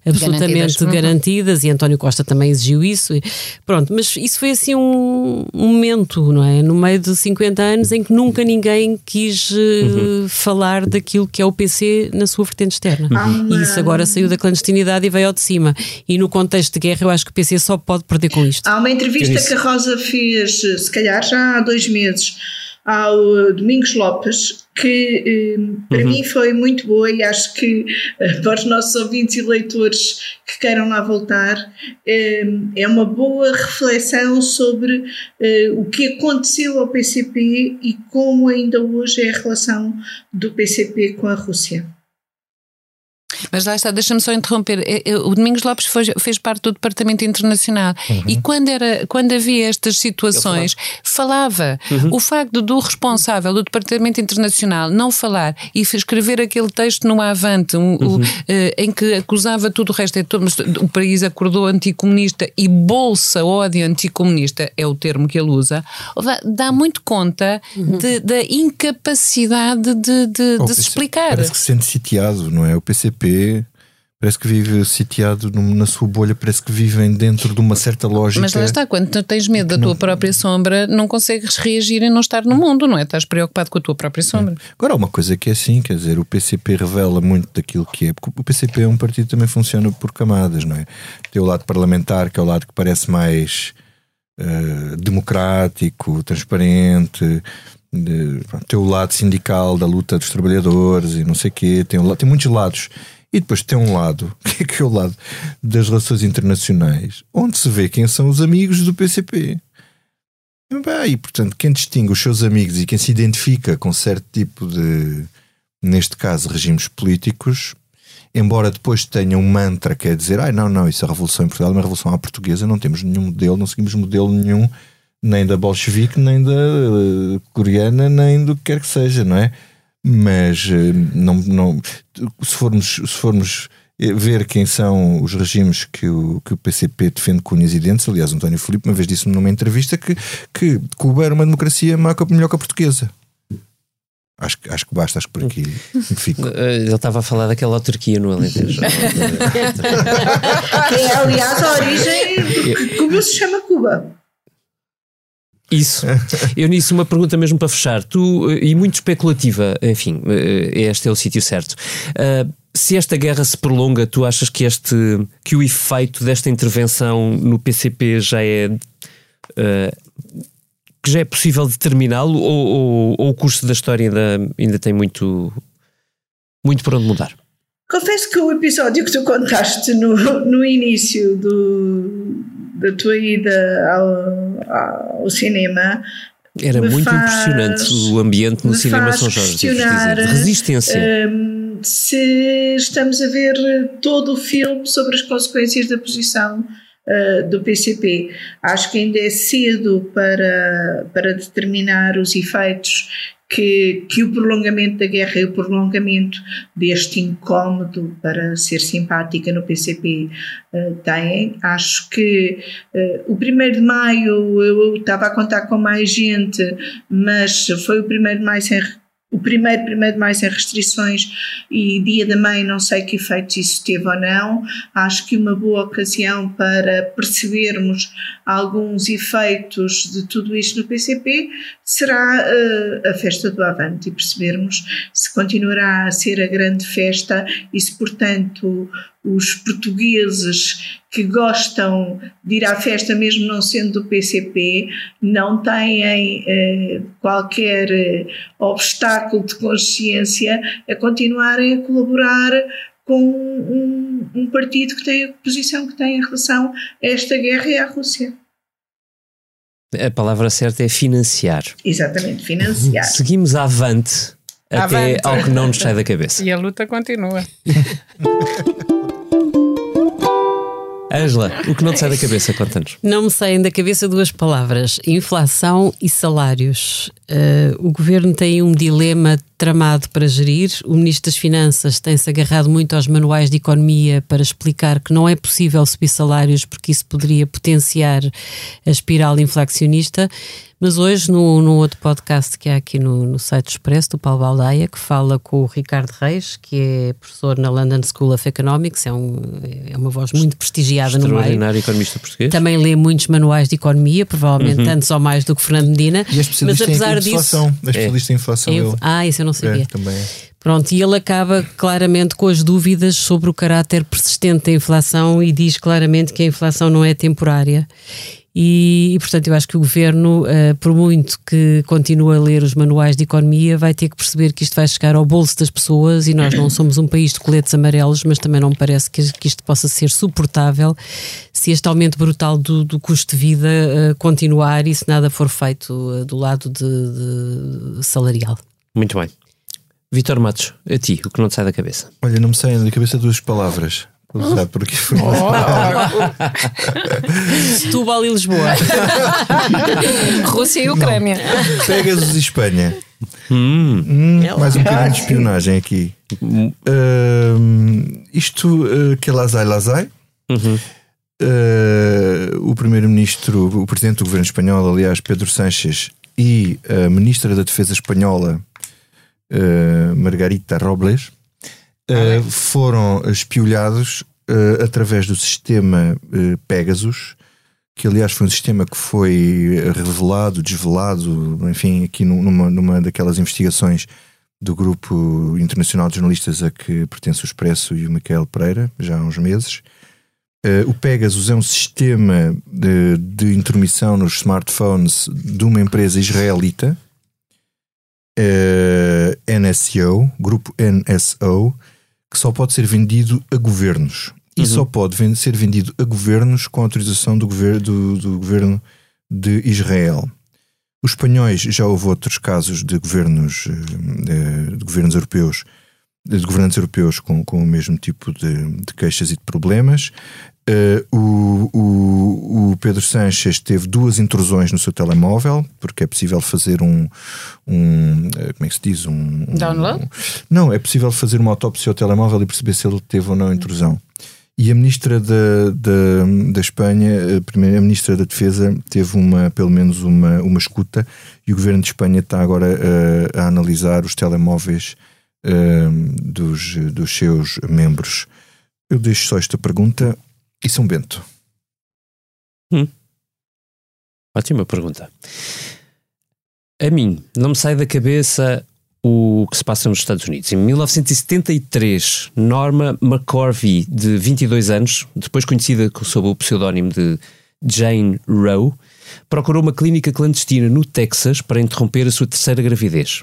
absolutamente garantidas, garantidas e António Costa também exigiu isso. E, pronto, mas isso foi assim um... um momento, não é? No meio de cinquenta anos em que nunca ninguém quis uh, uhum. falar daquilo que é o P C na sua vertente externa. Uhum. E isso agora saiu da clandestinidade e veio ao de cima. E no contexto de guerra eu acho que o P C só pode perder com isto. Há uma entrevista que a Rosa fez, se calhar já há dois meses, ao Domingos Lopes, que eh, para uhum. mim foi muito boa e acho que eh, para os nossos ouvintes e leitores que queiram lá voltar, eh, é uma boa reflexão sobre eh, o que aconteceu ao P C P e como ainda hoje é a relação do P C P com a Rússia. Mas lá está, deixa-me só interromper. O Domingos Lopes foi, fez parte do Departamento Internacional uhum. e quando, era, quando havia estas situações falava. Uhum. O facto do responsável do Departamento Internacional não falar e escrever aquele texto no Avante um, uhum. o, uh, em que acusava tudo o resto, é tudo, mas o país acordou anticomunista e bolsa ódio anticomunista é o termo que ele usa, dá muito conta uhum. de, da incapacidade de, de, de se explicar. Parece que se sente sitiado, não é? O P C P parece que vive sitiado na sua bolha, parece que vivem dentro de uma certa lógica. Mas lá está, quando tu tens medo da tua não... própria sombra, não consegues reagir e não estar no mundo, não é? Estás preocupado com a tua própria sombra. É. Agora há uma coisa que é assim, quer dizer, o P C P revela muito daquilo que é, porque o P C P é um partido que também funciona por camadas, não é? Tem o lado parlamentar, que é o lado que parece mais uh, democrático, transparente... De, tem o lado sindical da luta dos trabalhadores e não sei o quê, tem, um, tem muitos lados e depois tem um lado que é, que é o lado das relações internacionais onde se vê quem são os amigos do P C P e, bem, e portanto quem distingue os seus amigos e quem se identifica com certo tipo de, neste caso, regimes políticos, embora depois tenha um mantra que é dizer ai não, não, isso é a revolução em Portugal, é uma revolução à portuguesa, não temos nenhum modelo, não seguimos modelo nenhum, nem da bolchevique, nem da uh, coreana, nem do que quer que seja, não é? Mas uh, não, não, se, formos, se formos ver quem são os regimes que o, que o P C P defende com unhas e dentes, aliás, António Filipe uma vez disse-me numa entrevista que, que Cuba era uma democracia melhor que a portuguesa. Acho, acho que basta, acho que por aqui fico. Ele estava a falar daquela autarquia no Alentejo. É, aliás, a origem... Cuba se chama Cuba. Isso. Eunice, uma pergunta mesmo para fechar. Tu, e muito especulativa, enfim, este é o sítio certo. Uh, se esta guerra se prolonga, tu achas que, este, que o efeito desta intervenção no P C P já é... Uh, que já é possível determiná-lo ou, ou, ou o curso da história ainda, ainda tem muito, muito por onde mudar? Confesso que o episódio que tu contaste no, no início do... da tua ida ao, ao cinema era muito faz, impressionante o ambiente no cinema São Jorge, de resistência. Um, se estamos a ver todo o filme sobre as consequências da posição uh, do P C P, acho que ainda é cedo para, para determinar os efeitos que, que o prolongamento da guerra e o prolongamento deste incómodo, para ser simpática, no P C P uh, têm. Acho que uh, o primeiro de maio eu estava a contar com mais gente, mas foi o primeiro de maio sem O primeiro, primeiro de maio sem restrições e dia da mãe, não sei que efeitos isso teve ou não, acho que uma boa ocasião para percebermos alguns efeitos de tudo isto no P C P será uh, a festa do Avante e percebermos se continuará a ser a grande festa e se, portanto, os portugueses que gostam de ir à festa, mesmo não sendo do P C P, não têm eh, qualquer eh, obstáculo de consciência a continuarem a colaborar com um, um partido que tem a posição que tem em relação a esta guerra e à Rússia. A palavra certa é financiar. Exatamente, financiar. Seguimos avante, avante. Até ao que não nos sai da cabeça. E a luta continua. Angela, o que não te sai da cabeça, conta-nos. Não me saem da cabeça duas palavras: inflação e salários. Uh, o governo tem um dilema tramado para gerir. O Ministro das Finanças tem-se agarrado muito aos manuais de economia para explicar que não é possível subir salários porque isso poderia potenciar a espiral inflacionista. Mas hoje, no, no outro podcast que há aqui no, no site do Expresso, do Paulo Baldaia, que fala com o Ricardo Reis, que é professor na London School of Economics, é, um, é uma voz muito prestigiada no meio. Extraordinário economista português. Também lê muitos manuais de economia, provavelmente uhum. tantos ou mais do que Fernando Medina. E a especialista mas, apesar em disso, inflação. A especialista é, em inflação. É, eu, ah, isso eu não sabia. É, também é. Pronto, e ele acaba claramente com as dúvidas sobre o caráter persistente da inflação e diz claramente que a inflação não é temporária. E, e, portanto, eu acho que o Governo, uh, por muito que continue a ler os manuais de economia, vai ter que perceber que isto vai chegar ao bolso das pessoas e nós não somos um país de coletes amarelos, mas também não me parece que, que isto possa ser suportável se este aumento brutal do, do custo de vida uh, continuar e se nada for feito uh, do lado de, de salarial. Muito bem. Vítor Matos, a ti, o que não te sai da cabeça? Olha, não me saem da cabeça duas palavras. Usar porque foi Setúbal e Lisboa, Rússia e Ucrânia, Pegasus e Espanha. Hum. Hum, mais um bocadinho de espionagem aqui. Hum. Uh, isto uh, que é lazai, lazai. Uhum. Uh, o Primeiro-Ministro, o Presidente do Governo Espanhol, aliás, Pedro Sánchez, e a Ministra da Defesa Espanhola, uh, Margarita Robles. Uh, foram espiolhados uh, através do sistema uh, Pegasus, que aliás foi um sistema que foi revelado, desvelado, enfim, aqui numa, numa daquelas investigações do Grupo Internacional de Jornalistas a que pertence o Expresso e o Micael Pereira, já há uns meses. Uh, o Pegasus é um sistema de, de intromissão nos smartphones de uma empresa israelita, uh, N S O, Grupo N S O, que só pode ser vendido a governos. E uhum. só pode vend- ser vendido a governos com autorização do, gover- do, do governo de Israel. Os espanhóis, já houve outros casos de governos, de governos europeus, de governantes europeus com, com o mesmo tipo de, de queixas e de problemas. Uh, o, o, o Pedro Sánchez teve duas intrusões no seu telemóvel, porque é possível fazer um, um como é que se diz? Um, um, Download? Um, não, é possível fazer uma autópsia ao telemóvel e perceber se ele teve ou não intrusão. E a Ministra da, da, da Espanha, a, primeira, a Ministra da Defesa, teve uma, pelo menos uma, uma escuta, e o Governo de Espanha está agora a, a analisar os telemóveis uh, dos, dos seus membros. Eu deixo só esta pergunta. E São Bento? Hum. Ótima pergunta. A mim, não me sai da cabeça o que se passa nos Estados Unidos. Em mil novecentos e setenta e três, Norma McCorvey, de vinte e dois anos, depois conhecida sob o pseudónimo de Jane Roe, procurou uma clínica clandestina no Texas para interromper a sua terceira gravidez.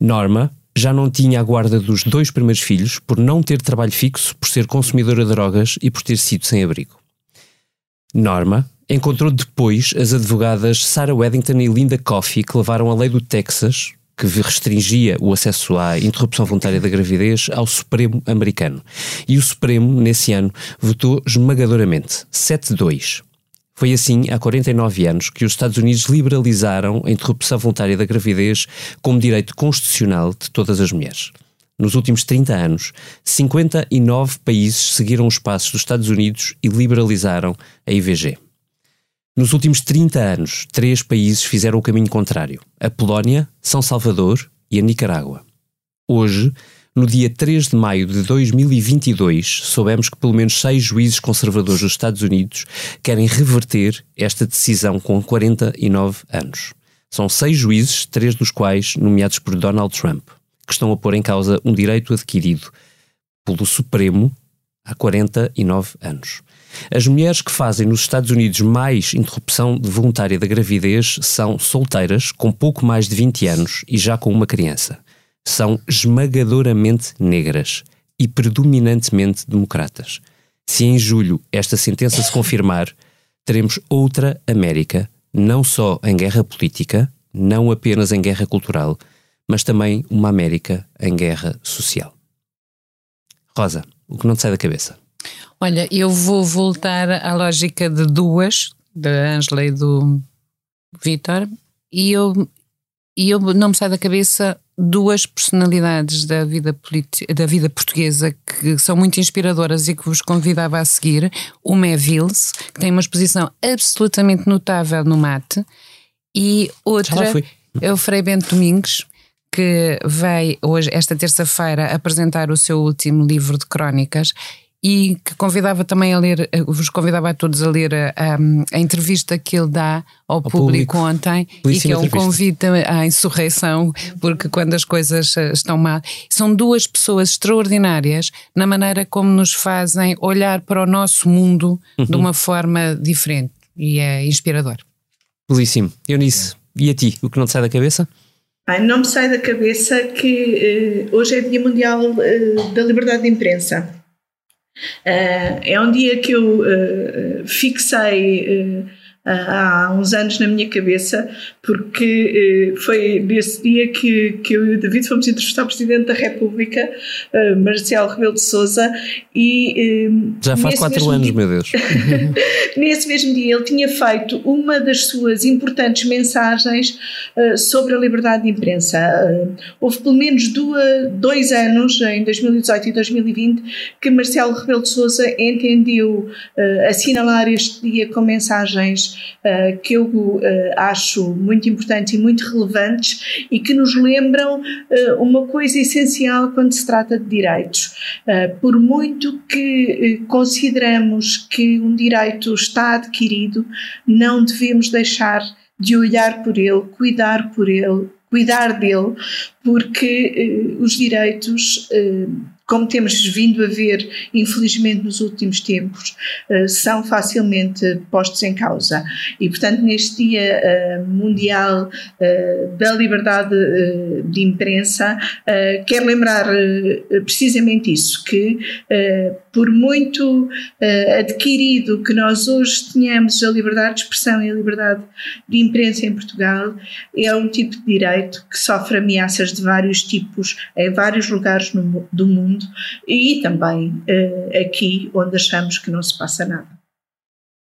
Norma já não tinha a guarda dos dois primeiros filhos por não ter trabalho fixo, por ser consumidora de drogas e por ter sido sem abrigo. Norma encontrou depois as advogadas Sarah Weddington e Linda Coffey, que levaram a lei do Texas, que restringia o acesso à interrupção voluntária da gravidez, ao Supremo americano. E o Supremo, nesse ano, votou esmagadoramente, sete a dois. Foi assim, há quarenta e nove anos, que os Estados Unidos liberalizaram a interrupção voluntária da gravidez como direito constitucional de todas as mulheres. Nos últimos trinta anos, cinquenta e nove países seguiram os passos dos Estados Unidos e liberalizaram a I V G. Nos últimos trinta anos, três países fizeram o caminho contrário: a Polónia, São Salvador e a Nicarágua. Hoje, no dia três de maio de dois mil e vinte e dois, soubemos que pelo menos seis juízes conservadores dos Estados Unidos querem reverter esta decisão com quarenta e nove anos. São seis juízes, três dos quais nomeados por Donald Trump, que estão a pôr em causa um direito adquirido pelo Supremo há quarenta e nove anos. As mulheres que fazem nos Estados Unidos mais interrupção voluntária da gravidez são solteiras, com pouco mais de vinte anos e já com uma criança. São esmagadoramente negras e predominantemente democratas. Se em julho esta sentença se confirmar, teremos outra América, não só em guerra política, não apenas em guerra cultural, mas também uma América em guerra social. Rosa, o que não te sai da cabeça? Olha, eu vou voltar à lógica de duas, da Angela e do Vítor, e eu, e eu não me sai da cabeça duas personalidades da vida, politi- da vida portuguesa que são muito inspiradoras e que vos convidava a seguir. Uma é Vils, que tem uma exposição absolutamente notável no MATE, e outra é o Frei Bento Domingues, que vai hoje, esta terça-feira, apresentar o seu último livro de crónicas, e que convidava também a ler, vos convidava a todos a ler a, a, a entrevista que ele dá ao, ao público, público ontem, e que é um convite à insurreição, porque quando as coisas estão mal... São duas pessoas extraordinárias na maneira como nos fazem olhar para o nosso mundo, uhum, de uma forma diferente, e é inspirador. Belíssimo. Eunice, e a ti? O que não te sai da cabeça? Ah, não me sai da cabeça que eh, hoje é Dia Mundial eh, da Liberdade de Imprensa. Uh, é um dia que eu uh, fixei uh, há uns anos na minha cabeça, porque uh, foi nesse dia que, que eu e o David fomos entrevistar o Presidente da República, uh, Marcelo Rebelo de Sousa, e uh, já faz quatro anos, dia, meu Deus. Nesse mesmo dia ele tinha feito uma das suas importantes mensagens uh, sobre a liberdade de imprensa. Uh, houve pelo menos duas, dois anos, em dois mil e dezoito e dois mil e vinte, que Marcelo Rebelo de Sousa entendeu uh, assinalar este dia com mensagens Uh, que eu uh, acho muito importantes e muito relevantes, e que nos lembram uh, uma coisa essencial quando se trata de direitos. Uh, por muito que uh, consideramos que um direito está adquirido, não devemos deixar de olhar por ele, cuidar por ele, cuidar dele, porque uh, os direitos... Uh, como temos vindo a ver, infelizmente, nos últimos tempos, são facilmente postos em causa. E, portanto, neste Dia Mundial da Liberdade de Imprensa, quero lembrar precisamente isso, que por muito adquirido que nós hoje tenhamos a liberdade de expressão e a liberdade de imprensa em Portugal, é um tipo de direito que sofre ameaças de vários tipos em vários lugares do mundo, e também uh, aqui, onde achamos que não se passa nada.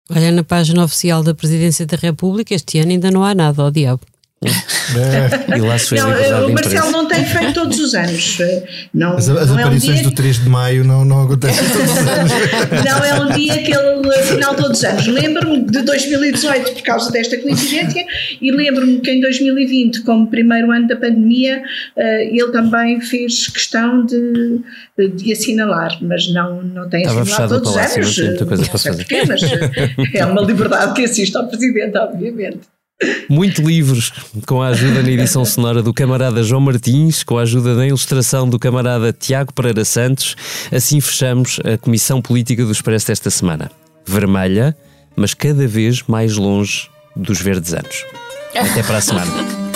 Olha, na página oficial da Presidência da República, este ano ainda não há nada, ao diabo. E lá se fez não, o Marcelo não tem feito todos os anos. Não, as as não aparições é um dia... do três de maio não, não acontecem todos os anos. Não é um dia que ele afinal todos os anos. Lembro-me de dois mil e dezoito por causa desta coincidência, e lembro-me que em dois mil e vinte, como primeiro ano da pandemia, ele também fez questão de, de assinalar, mas não, não tem Estava assinalado todos os anos. Não tem muita coisa para fazer. É, mas é uma liberdade que assiste ao Presidente, obviamente. Muito livros, com a ajuda na edição sonora do camarada João Martins, com a ajuda na ilustração do camarada Tiago Pereira Santos. Assim fechamos a Comissão Política do Expresso desta semana. Vermelha, mas cada vez mais longe dos verdes anos. Até para a semana.